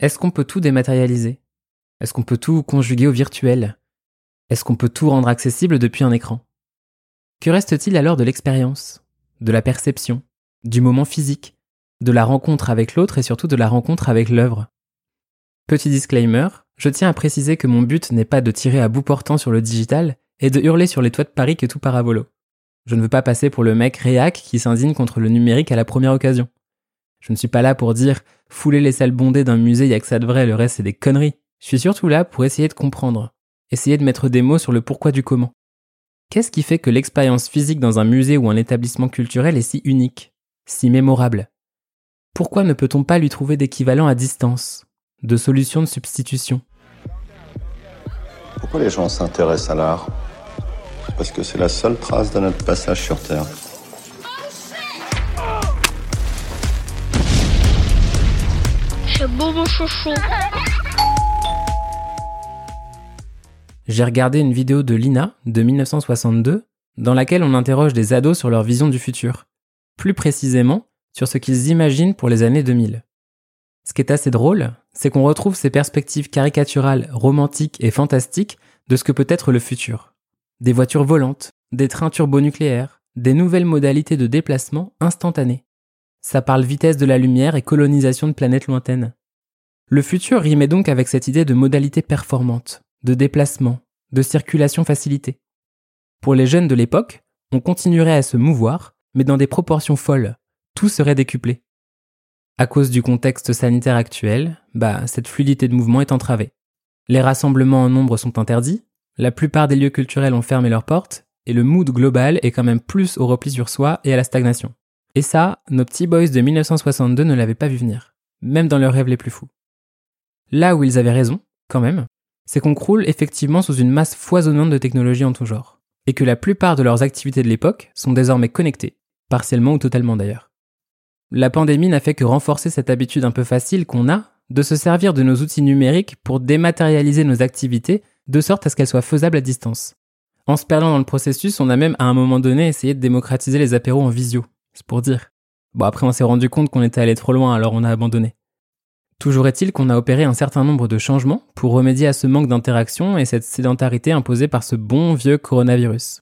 Est-ce qu'on peut tout dématérialiser? Est-ce qu'on peut tout conjuguer au virtuel? Est-ce qu'on peut tout rendre accessible depuis un écran? Que reste-t-il alors de l'expérience, de la perception, du moment physique, de la rencontre avec l'autre et surtout de la rencontre avec l'œuvre? Petit disclaimer, je tiens à préciser que mon but n'est pas de tirer à bout portant sur le digital et de hurler sur les toits de Paris que tout part à volo. Je ne veux pas passer pour le mec réac qui s'indigne contre le numérique à la première occasion. Je ne suis pas là pour dire « fouler les salles bondées d'un musée, il y a que ça de vrai, le reste c'est des conneries ». Je suis surtout là pour essayer de comprendre, essayer de mettre des mots sur le pourquoi du comment. Qu'est-ce qui fait que l'expérience physique dans un musée ou un établissement culturel est si unique, si mémorable? Pourquoi ne peut-on pas lui trouver d'équivalent à distance, de solution de substitution? Pourquoi les gens s'intéressent à l'art? Parce que c'est la seule trace de notre passage sur Terre. C'est beau mon chouchou. J'ai regardé une vidéo de Lina, de 1962, dans laquelle on interroge des ados sur leur vision du futur. Plus précisément, sur ce qu'ils imaginent pour les années 2000. Ce qui est assez drôle, c'est qu'on retrouve ces perspectives caricaturales, romantiques et fantastiques de ce que peut être le futur. Des voitures volantes, des trains turbonucléaires, des nouvelles modalités de déplacement instantanées. Ça parle vitesse de la lumière et colonisation de planètes lointaines. Le futur rimait donc avec cette idée de modalité performante, de déplacement, de circulation facilitée. Pour les jeunes de l'époque, on continuerait à se mouvoir, mais dans des proportions folles. Tout serait décuplé. À cause du contexte sanitaire actuel, cette fluidité de mouvement est entravée. Les rassemblements en nombre sont interdits, la plupart des lieux culturels ont fermé leurs portes, et le mood global est quand même plus au repli sur soi et à la stagnation. Et ça, nos petits boys de 1962 ne l'avaient pas vu venir, même dans leurs rêves les plus fous. Là où ils avaient raison, quand même, c'est qu'on croule effectivement sous une masse foisonnante de technologies en tout genre, et que la plupart de leurs activités de l'époque sont désormais connectées, partiellement ou totalement d'ailleurs. La pandémie n'a fait que renforcer cette habitude un peu facile qu'on a de se servir de nos outils numériques pour dématérialiser nos activités de sorte à ce qu'elles soient faisables à distance. En se perdant dans le processus, on a même à un moment donné essayé de démocratiser les apéros en visio, c'est pour dire. Bon, après on s'est rendu compte qu'on était allé trop loin, alors on a abandonné. Toujours est-il qu'on a opéré un certain nombre de changements pour remédier à ce manque d'interaction et cette sédentarité imposée par ce bon vieux coronavirus.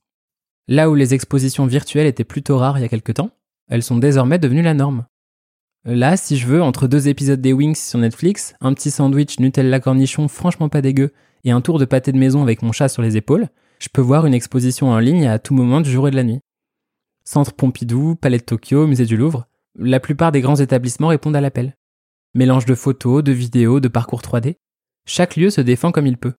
Là où les expositions virtuelles étaient plutôt rares il y a quelques temps, elles sont désormais devenues la norme. Là, si je veux, entre deux épisodes des Winx sur Netflix, un petit sandwich Nutella cornichon franchement pas dégueu et un tour de pâté de maison avec mon chat sur les épaules, je peux voir une exposition en ligne à tout moment du jour et de la nuit. Centre Pompidou, Palais de Tokyo, Musée du Louvre, la plupart des grands établissements répondent à l'appel. Mélange de photos, de vidéos, de parcours 3D, chaque lieu se défend comme il peut.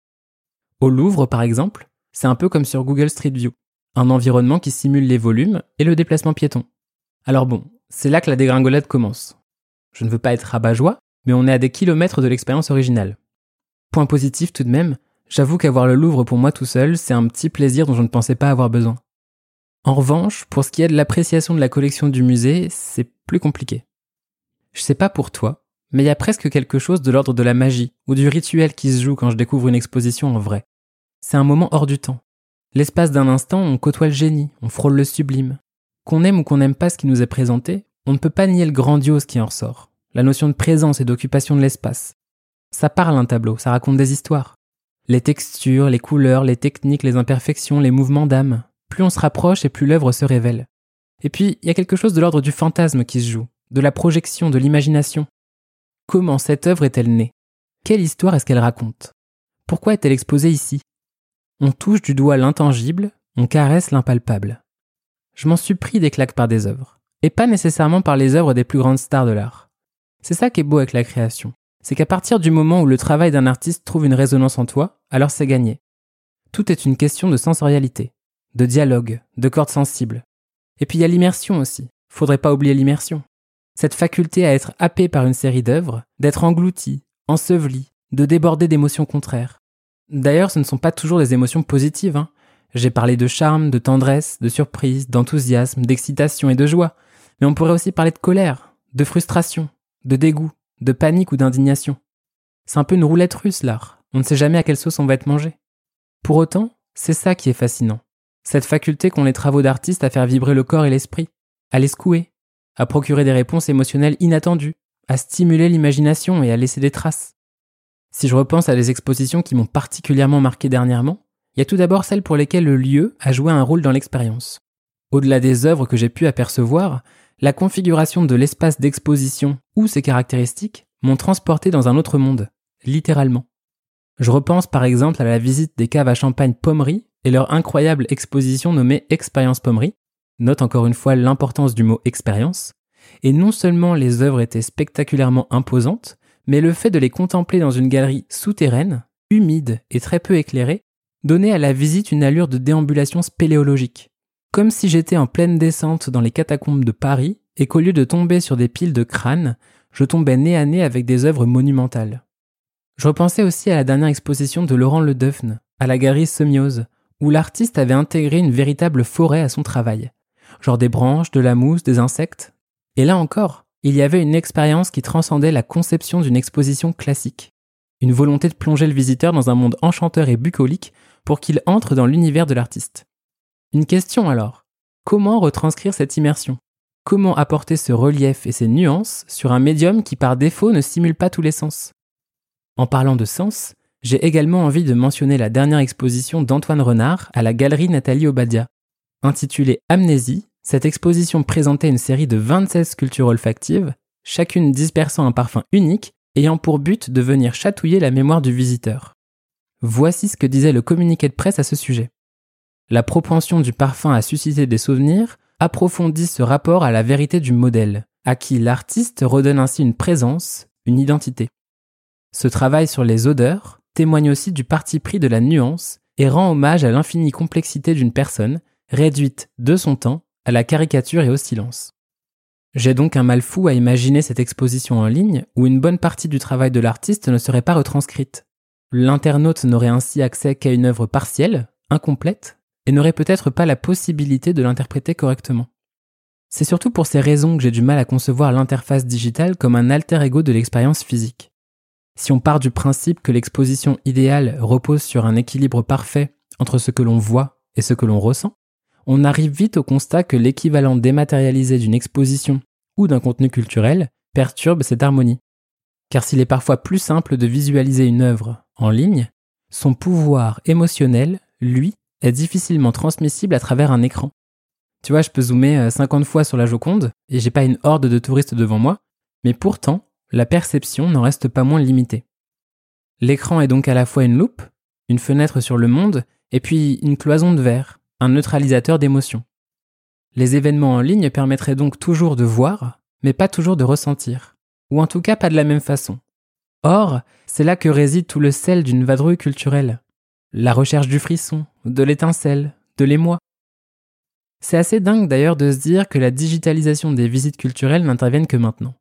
Au Louvre, par exemple, c'est un peu comme sur Google Street View, un environnement qui simule les volumes et le déplacement piéton. Alors bon, c'est là que la dégringolade commence. Je ne veux pas être rabat-joie, mais on est à des kilomètres de l'expérience originale. Point positif tout de même, j'avoue qu'avoir le Louvre pour moi tout seul, c'est un petit plaisir dont je ne pensais pas avoir besoin. En revanche, pour ce qui est de l'appréciation de la collection du musée, c'est plus compliqué. Je sais pas pour toi, mais il y a presque quelque chose de l'ordre de la magie ou du rituel qui se joue quand je découvre une exposition en vrai. C'est un moment hors du temps. L'espace d'un instant, on côtoie le génie, on frôle le sublime. Qu'on aime ou qu'on n'aime pas ce qui nous est présenté, on ne peut pas nier le grandiose qui en ressort, la notion de présence et d'occupation de l'espace. Ça parle un tableau, ça raconte des histoires. Les textures, les couleurs, les techniques, les imperfections, les mouvements d'âme. Plus on se rapproche et plus l'œuvre se révèle. Et puis, il y a quelque chose de l'ordre du fantasme qui se joue, de la projection, de l'imagination. Comment cette œuvre est-elle née? Quelle histoire est-ce qu'elle raconte? Pourquoi est-elle exposée ici? On touche du doigt l'intangible, on caresse l'impalpable. Je m'en suis pris des claques par des œuvres, et pas nécessairement par les œuvres des plus grandes stars de l'art. C'est ça qui est beau avec la création, c'est qu'à partir du moment où le travail d'un artiste trouve une résonance en toi, alors c'est gagné. Tout est une question de sensorialité, de dialogue, de cordes sensibles. Et puis il y a l'immersion aussi, faudrait pas oublier l'immersion. Cette faculté à être happé par une série d'œuvres, d'être englouti, enseveli, de déborder d'émotions contraires. D'ailleurs, ce ne sont pas toujours des émotions positives. J'ai parlé de charme, de tendresse, de surprise, d'enthousiasme, d'excitation et de joie. Mais on pourrait aussi parler de colère, de frustration, de dégoût, de panique ou d'indignation. C'est un peu une roulette russe, l'art. On ne sait jamais à quelle sauce on va être mangé. Pour autant, c'est ça qui est fascinant. Cette faculté qu'ont les travaux d'artistes à faire vibrer le corps et l'esprit, à les secouer, à procurer des réponses émotionnelles inattendues, à stimuler l'imagination et à laisser des traces. Si je repense à des expositions qui m'ont particulièrement marqué dernièrement, il y a tout d'abord celles pour lesquelles le lieu a joué un rôle dans l'expérience. Au-delà des œuvres que j'ai pu apercevoir, la configuration de l'espace d'exposition ou ses caractéristiques m'ont transporté dans un autre monde, littéralement. Je repense par exemple à la visite des caves à champagne Pommery et leur incroyable exposition nommée Expérience Pommery. Note encore une fois l'importance du mot « expérience ». Et non seulement les œuvres étaient spectaculairement imposantes, mais le fait de les contempler dans une galerie souterraine, humide et très peu éclairée, donnait à la visite une allure de déambulation spéléologique. Comme si j'étais en pleine descente dans les catacombes de Paris et qu'au lieu de tomber sur des piles de crânes, je tombais nez à nez avec des œuvres monumentales. Je repensais aussi à la dernière exposition de Laurent Le Dœufne, à la galerie Semiose, où l'artiste avait intégré une véritable forêt à son travail, genre des branches, de la mousse, des insectes. Et là encore, il y avait une expérience qui transcendait la conception d'une exposition classique. Une volonté de plonger le visiteur dans un monde enchanteur et bucolique pour qu'il entre dans l'univers de l'artiste. Une question alors, comment retranscrire cette immersion ? Comment apporter ce relief et ces nuances sur un médium qui par défaut ne stimule pas tous les sens ? En parlant de sens, j'ai également envie de mentionner la dernière exposition d'Antoine Renard à la galerie Nathalie Obadia. Intitulée « Amnésie », cette exposition présentait une série de 27 sculptures olfactives, chacune dispersant un parfum unique, ayant pour but de venir chatouiller la mémoire du visiteur. Voici ce que disait le communiqué de presse à ce sujet. La propension du parfum à susciter des souvenirs approfondit ce rapport à la vérité du modèle, à qui l'artiste redonne ainsi une présence, une identité. Ce travail sur les odeurs témoigne aussi du parti pris de la nuance et rend hommage à l'infinie complexité d'une personne, réduite de son temps à la caricature et au silence. J'ai donc un mal fou à imaginer cette exposition en ligne où une bonne partie du travail de l'artiste ne serait pas retranscrite. L'internaute n'aurait ainsi accès qu'à une œuvre partielle, incomplète, et n'aurait peut-être pas la possibilité de l'interpréter correctement. C'est surtout pour ces raisons que j'ai du mal à concevoir l'interface digitale comme un alter ego de l'expérience physique. Si on part du principe que l'exposition idéale repose sur un équilibre parfait entre ce que l'on voit et ce que l'on ressent, on arrive vite au constat que l'équivalent dématérialisé d'une exposition ou d'un contenu culturel perturbe cette harmonie. Car s'il est parfois plus simple de visualiser une œuvre en ligne, son pouvoir émotionnel, lui, est difficilement transmissible à travers un écran. Tu vois, je peux zoomer 50 fois sur la Joconde et j'ai pas une horde de touristes devant moi, mais pourtant, la perception n'en reste pas moins limitée. L'écran est donc à la fois une loupe, une fenêtre sur le monde, et puis une cloison de verre. Un neutralisateur d'émotions. Les événements en ligne permettraient donc toujours de voir, mais pas toujours de ressentir, ou en tout cas pas de la même façon. Or, c'est là que réside tout le sel d'une vadrouille culturelle, la recherche du frisson, de l'étincelle, de l'émoi. C'est assez dingue d'ailleurs de se dire que la digitalisation des visites culturelles n'intervienne que maintenant.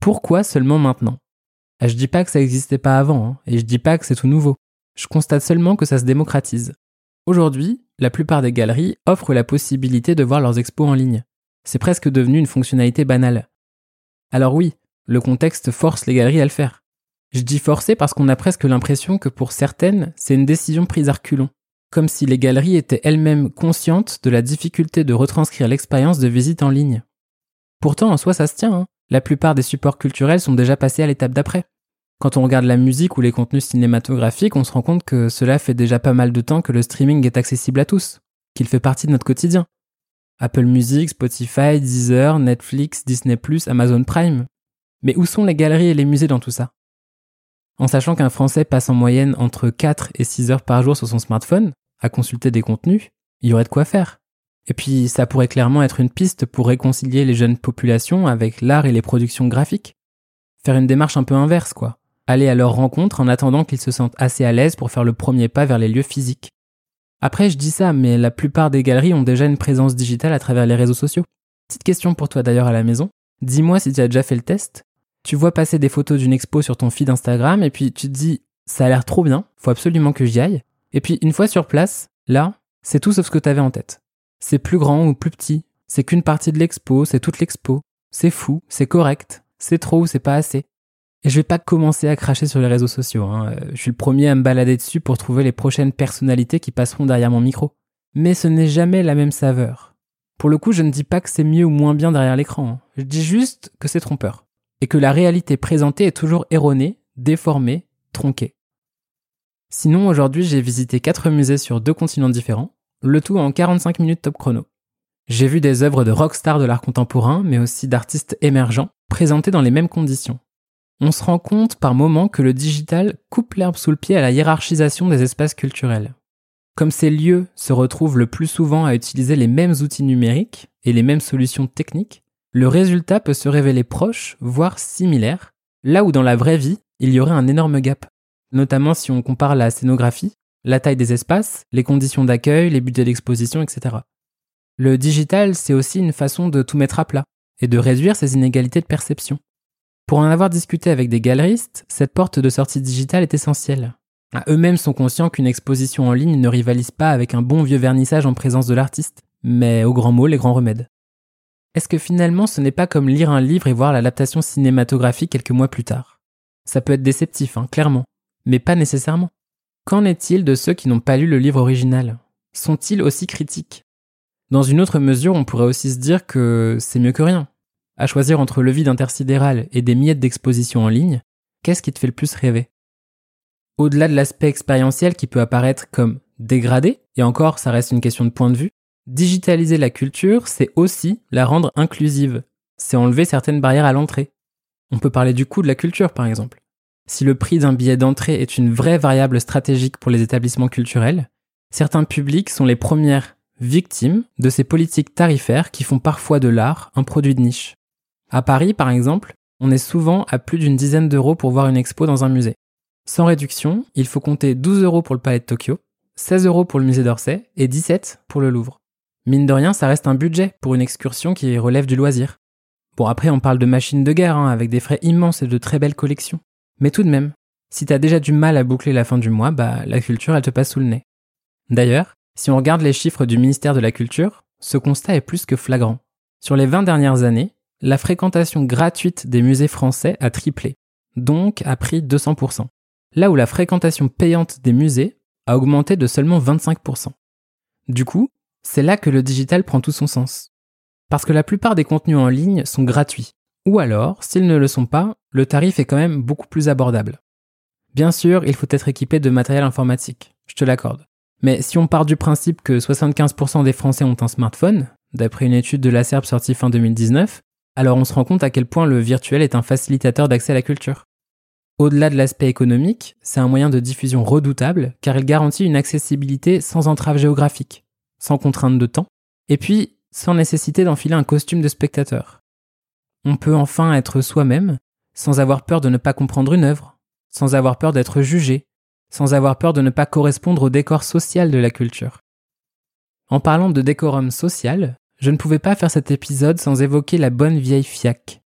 Pourquoi seulement maintenant ? Je dis pas que ça n'existait pas avant, et je dis pas que c'est tout nouveau. Je constate seulement que ça se démocratise. Aujourd'hui, la plupart des galeries offrent la possibilité de voir leurs expos en ligne. C'est presque devenu une fonctionnalité banale. Alors oui, le contexte force les galeries à le faire. Je dis forcer parce qu'on a presque l'impression que pour certaines, c'est une décision prise à reculons, comme si les galeries étaient elles-mêmes conscientes de la difficulté de retranscrire l'expérience de visite en ligne. Pourtant, en soi, ça se tient. La plupart des supports culturels sont déjà passés à l'étape d'après. Quand on regarde la musique ou les contenus cinématographiques, on se rend compte que cela fait déjà pas mal de temps que le streaming est accessible à tous, qu'il fait partie de notre quotidien. Apple Music, Spotify, Deezer, Netflix, Disney+, Amazon Prime. Mais où sont les galeries et les musées dans tout ça ? En sachant qu'un Français passe en moyenne entre 4 et 6 heures par jour sur son smartphone, à consulter des contenus, il y aurait de quoi faire. Et puis ça pourrait clairement être une piste pour réconcilier les jeunes populations avec l'art et les productions graphiques. Faire une démarche un peu inverse, quoi. Aller à leur rencontre en attendant qu'ils se sentent assez à l'aise pour faire le premier pas vers les lieux physiques. Après, je dis ça, mais la plupart des galeries ont déjà une présence digitale à travers les réseaux sociaux. Petite question pour toi d'ailleurs à la maison. Dis-moi si tu as déjà fait le test. Tu vois passer des photos d'une expo sur ton feed Instagram et puis tu te dis « ça a l'air trop bien, faut absolument que j'y aille ». Et puis une fois sur place, là, c'est tout sauf ce que t'avais en tête. C'est plus grand ou plus petit, c'est qu'une partie de l'expo, c'est toute l'expo, c'est fou, c'est correct, c'est trop ou c'est pas assez. Et je vais pas commencer à cracher sur les réseaux sociaux. Je suis le premier à me balader dessus pour trouver les prochaines personnalités qui passeront derrière mon micro. Mais ce n'est jamais la même saveur. Pour le coup, je ne dis pas que c'est mieux ou moins bien derrière l'écran. Je dis juste que c'est trompeur. et que la réalité présentée est toujours erronée, déformée, tronquée. Sinon, aujourd'hui, j'ai visité 4 musées sur 2 continents différents, le tout en 45 minutes top chrono. J'ai vu des œuvres de rockstars de l'art contemporain, mais aussi d'artistes émergents, présentées dans les mêmes conditions. On se rend compte par moments que le digital coupe l'herbe sous le pied à la hiérarchisation des espaces culturels. Comme ces lieux se retrouvent le plus souvent à utiliser les mêmes outils numériques et les mêmes solutions techniques, le résultat peut se révéler proche, voire similaire, là où dans la vraie vie, il y aurait un énorme gap. Notamment si on compare la scénographie, la taille des espaces, les conditions d'accueil, les budgets d'exposition, etc. Le digital, c'est aussi une façon de tout mettre à plat et de réduire ces inégalités de perception. Pour en avoir discuté avec des galeristes, cette porte de sortie digitale est essentielle. Eux-mêmes sont conscients qu'une exposition en ligne ne rivalise pas avec un bon vieux vernissage en présence de l'artiste, mais aux grands mots, les grands remèdes. Est-ce que finalement, ce n'est pas comme lire un livre et voir l'adaptation cinématographique quelques mois plus tard ? Ça peut être déceptif, clairement. Mais pas nécessairement. Qu'en est-il de ceux qui n'ont pas lu le livre original ? Sont-ils aussi critiques ? Dans une autre mesure, on pourrait aussi se dire que c'est mieux que rien. À choisir entre le vide intersidéral et des miettes d'exposition en ligne, qu'est-ce qui te fait le plus rêver ? Au-delà de l'aspect expérientiel qui peut apparaître comme dégradé, et encore, ça reste une question de point de vue, digitaliser la culture, c'est aussi la rendre inclusive. C'est enlever certaines barrières à l'entrée. On peut parler du coût de la culture, par exemple. Si le prix d'un billet d'entrée est une vraie variable stratégique pour les établissements culturels, certains publics sont les premières victimes de ces politiques tarifaires qui font parfois de l'art un produit de niche. À Paris, par exemple, on est souvent à plus d'une dizaine d'euros pour voir une expo dans un musée. Sans réduction, il faut compter 12 € pour le Palais de Tokyo, 16 € pour le musée d'Orsay et 17 € pour le Louvre. Mine de rien, ça reste un budget pour une excursion qui relève du loisir. Bon, après, on parle de machines de guerre, avec des frais immenses et de très belles collections. Mais tout de même, si t'as déjà du mal à boucler la fin du mois, la culture, elle te passe sous le nez. D'ailleurs, si on regarde les chiffres du ministère de la Culture, ce constat est plus que flagrant. Sur les 20 dernières années, la fréquentation gratuite des musées français a triplé, donc a pris 200%, là où la fréquentation payante des musées a augmenté de seulement 25%. Du coup, c'est là que le digital prend tout son sens. Parce que la plupart des contenus en ligne sont gratuits. Ou alors, s'ils ne le sont pas, le tarif est quand même beaucoup plus abordable. Bien sûr, il faut être équipé de matériel informatique, je te l'accorde. Mais si on part du principe que 75% des Français ont un smartphone, d'après une étude de l'ACERB sortie fin 2019, alors on se rend compte à quel point le virtuel est un facilitateur d'accès à la culture. Au-delà de l'aspect économique, c'est un moyen de diffusion redoutable car il garantit une accessibilité sans entrave géographique, sans contrainte de temps, et puis sans nécessité d'enfiler un costume de spectateur. On peut enfin être soi-même, sans avoir peur de ne pas comprendre une œuvre, sans avoir peur d'être jugé, sans avoir peur de ne pas correspondre au décor social de la culture. En parlant de décorum social, je ne pouvais pas faire cet épisode sans évoquer la bonne vieille FIAC.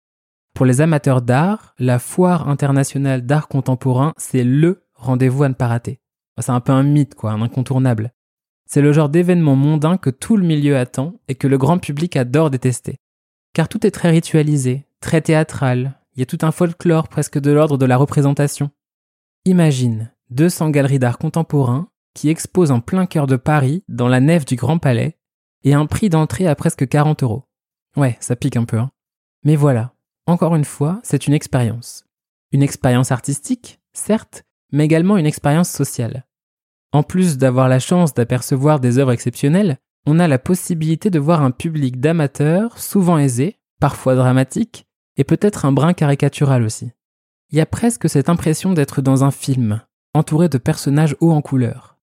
Pour les amateurs d'art, la Foire internationale d'art contemporain, c'est LE rendez-vous à ne pas rater. C'est un peu un mythe, un incontournable. C'est le genre d'événement mondain que tout le milieu attend et que le grand public adore détester. Car tout est très ritualisé, très théâtral, il y a tout un folklore presque de l'ordre de la représentation. Imagine 200 galeries d'art contemporain qui exposent en plein cœur de Paris, dans la nef du Grand Palais, et un prix d'entrée à presque 40 €. Ouais, ça pique un peu, Mais voilà, encore une fois, c'est une expérience. Une expérience artistique, certes, mais également une expérience sociale. En plus d'avoir la chance d'apercevoir des œuvres exceptionnelles, on a la possibilité de voir un public d'amateurs, souvent aisés, parfois dramatiques, et peut-être un brin caricatural aussi. Il y a presque cette impression d'être dans un film, entouré de personnages hauts en couleur.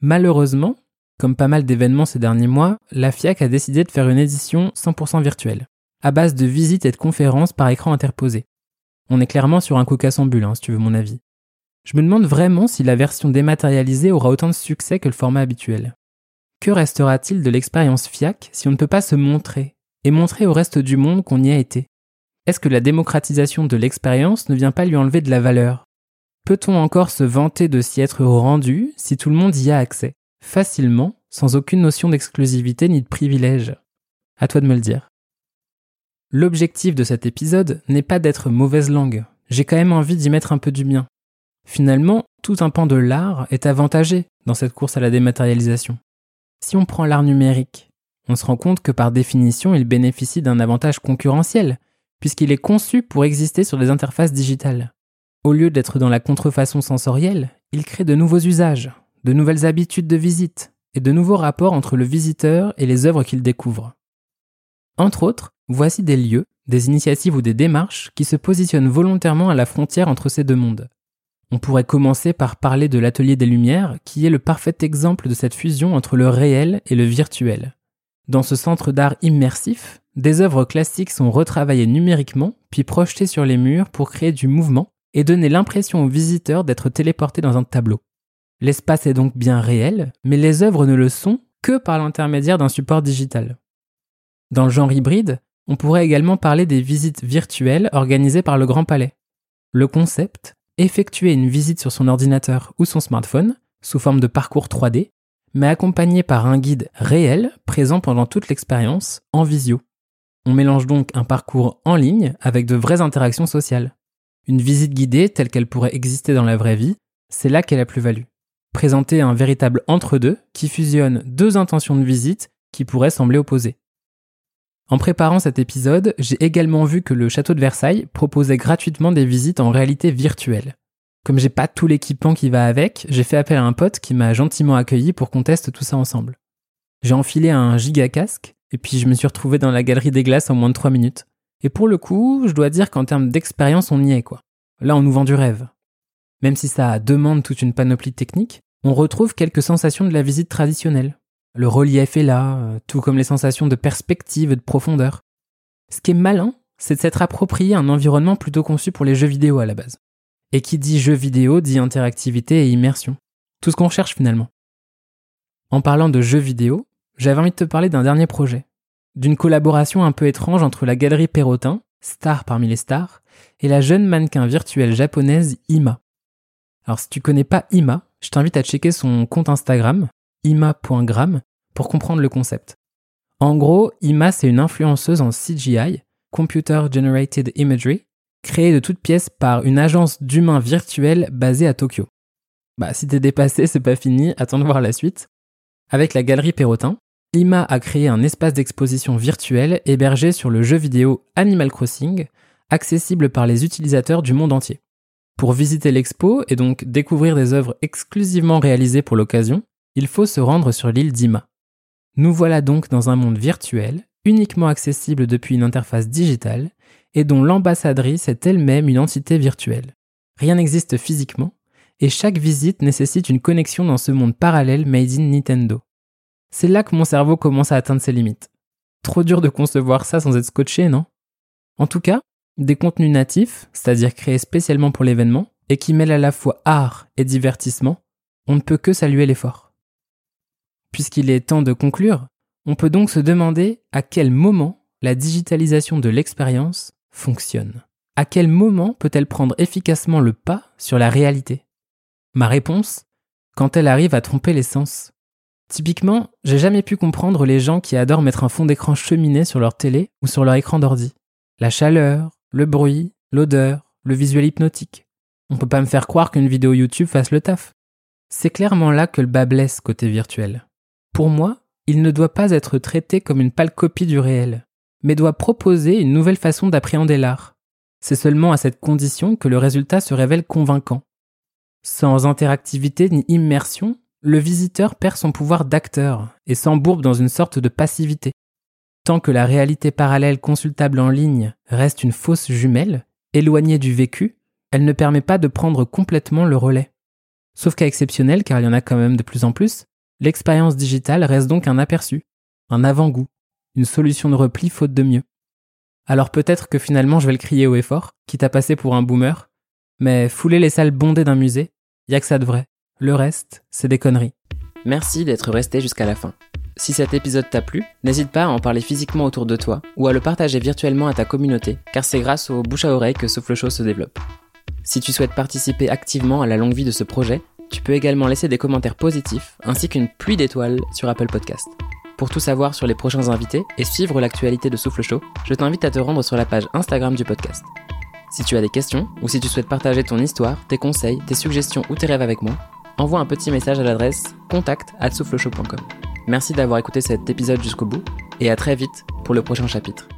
Malheureusement, comme pas mal d'événements ces derniers mois, la FIAC a décidé de faire une édition 100% virtuelle, à base de visites et de conférences par écran interposé. On est clairement sur un coup cassambule, si tu veux mon avis. Je me demande vraiment si la version dématérialisée aura autant de succès que le format habituel. Que restera-t-il de l'expérience FIAC si on ne peut pas se montrer, et montrer au reste du monde qu'on y a été ? Est-ce que la démocratisation de l'expérience ne vient pas lui enlever de la valeur ? Peut-on encore se vanter de s'y être rendu si tout le monde y a accès, facilement, sans aucune notion d'exclusivité ni de privilège ? À toi de me le dire. L'objectif de cet épisode n'est pas d'être mauvaise langue, j'ai quand même envie d'y mettre un peu du mien. Finalement, tout un pan de l'art est avantagé dans cette course à la dématérialisation. Si on prend l'art numérique, on se rend compte que par définition, il bénéficie d'un avantage concurrentiel, puisqu'il est conçu pour exister sur des interfaces digitales. Au lieu d'être dans la contrefaçon sensorielle, il crée de nouveaux usages, de nouvelles habitudes de visite et de nouveaux rapports entre le visiteur et les œuvres qu'il découvre. Entre autres, voici des lieux, des initiatives ou des démarches qui se positionnent volontairement à la frontière entre ces deux mondes. On pourrait commencer par parler de l'Atelier des Lumières, qui est le parfait exemple de cette fusion entre le réel et le virtuel. Dans ce centre d'art immersif, des œuvres classiques sont retravaillées numériquement, puis projetées sur les murs pour créer du mouvement et donner l'impression aux visiteurs d'être téléportés dans un tableau. L'espace est donc bien réel, mais les œuvres ne le sont que par l'intermédiaire d'un support digital. Dans le genre hybride, on pourrait également parler des visites virtuelles organisées par le Grand Palais. Le concept, effectuer une visite sur son ordinateur ou son smartphone, sous forme de parcours 3D, mais accompagné par un guide réel présent pendant toute l'expérience, en visio. On mélange donc un parcours en ligne avec de vraies interactions sociales. Une visite guidée telle qu'elle pourrait exister dans la vraie vie, c'est là qu'est la plus-value. Présenter un véritable entre-deux qui fusionne deux intentions de visite qui pourraient sembler opposées. En préparant cet épisode, j'ai également vu que le château de Versailles proposait gratuitement des visites en réalité virtuelle. Comme j'ai pas tout l'équipement qui va avec, j'ai fait appel à un pote qui m'a gentiment accueilli pour qu'on teste tout ça ensemble. J'ai enfilé un giga casque, et puis je me suis retrouvé dans la galerie des glaces en moins de 3 minutes. Et pour le coup, je dois dire qu'en termes d'expérience, on y est quoi. Là, on nous vend du rêve. Même si ça demande toute une panoplie technique, on retrouve quelques sensations de la visite traditionnelle. Le relief est là, tout comme les sensations de perspective et de profondeur. Ce qui est malin, c'est de s'être approprié un environnement plutôt conçu pour les jeux vidéo à la base. Et qui dit jeux vidéo dit interactivité et immersion. Tout ce qu'on recherche finalement. En parlant de jeux vidéo, j'avais envie de te parler d'un dernier projet. D'une collaboration un peu étrange entre la galerie Perrotin, star parmi les stars, et la jeune mannequin virtuelle japonaise Ima. Alors si tu connais pas Ima, je t'invite à checker son compte Instagram, ima.gram, pour comprendre le concept. En gros, Ima, c'est une influenceuse en CGI, Computer Generated Imagery, créée de toutes pièces par une agence d'humains virtuels basée à Tokyo. Bah, si t'es dépassé, c'est pas fini, attends de voir la suite. Avec la galerie Perrotin, Ima a créé un espace d'exposition virtuel hébergé sur le jeu vidéo Animal Crossing, accessible par les utilisateurs du monde entier. Pour visiter l'expo et donc découvrir des œuvres exclusivement réalisées pour l'occasion, il faut se rendre sur l'île d'Ima. Nous voilà donc dans un monde virtuel, uniquement accessible depuis une interface digitale, et dont l'ambassadrice est elle-même une entité virtuelle. Rien n'existe physiquement, et chaque visite nécessite une connexion dans ce monde parallèle made in Nintendo. C'est là que mon cerveau commence à atteindre ses limites. Trop dur de concevoir ça sans être scotché, non ? En tout cas, des contenus natifs, c'est-à-dire créés spécialement pour l'événement, et qui mêlent à la fois art et divertissement, on ne peut que saluer l'effort. Puisqu'il est temps de conclure, on peut donc se demander à quel moment la digitalisation de l'expérience fonctionne. À quel moment peut-elle prendre efficacement le pas sur la réalité ? Ma réponse, quand elle arrive à tromper les sens. Typiquement, j'ai jamais pu comprendre les gens qui adorent mettre un fond d'écran cheminé sur leur télé ou sur leur écran d'ordi. La chaleur, le bruit, l'odeur, le visuel hypnotique. On peut pas me faire croire qu'une vidéo YouTube fasse le taf. C'est clairement là que le bas blesse côté virtuel. Pour moi, il ne doit pas être traité comme une pâle copie du réel, mais doit proposer une nouvelle façon d'appréhender l'art. C'est seulement à cette condition que le résultat se révèle convaincant. Sans interactivité ni immersion, le visiteur perd son pouvoir d'acteur et s'embourbe dans une sorte de passivité. Tant que la réalité parallèle consultable en ligne reste une fausse jumelle, éloignée du vécu, elle ne permet pas de prendre complètement le relais. Sauf cas exceptionnel, car il y en a quand même de plus en plus, l'expérience digitale reste donc un aperçu, un avant-goût, une solution de repli faute de mieux. Alors peut-être que finalement je vais le crier haut et fort, quitte à passer pour un boomer, mais fouler les salles bondées d'un musée, y a que ça de vrai. Le reste, c'est des conneries. Merci d'être resté jusqu'à la fin. Si cet épisode t'a plu, n'hésite pas à en parler physiquement autour de toi ou à le partager virtuellement à ta communauté, car c'est grâce au bouche à oreille que Souffle Show se développe. Si tu souhaites participer activement à la longue vie de ce projet, tu peux également laisser des commentaires positifs ainsi qu'une pluie d'étoiles sur Apple Podcast. Pour tout savoir sur les prochains invités et suivre l'actualité de Souffle Show, je t'invite à te rendre sur la page Instagram du podcast. Si tu as des questions ou si tu souhaites partager ton histoire, tes conseils, tes suggestions ou tes rêves avec moi, envoie un petit message à l'adresse contact@souffleshow.com. Merci d'avoir écouté cet épisode jusqu'au bout et à très vite pour le prochain chapitre.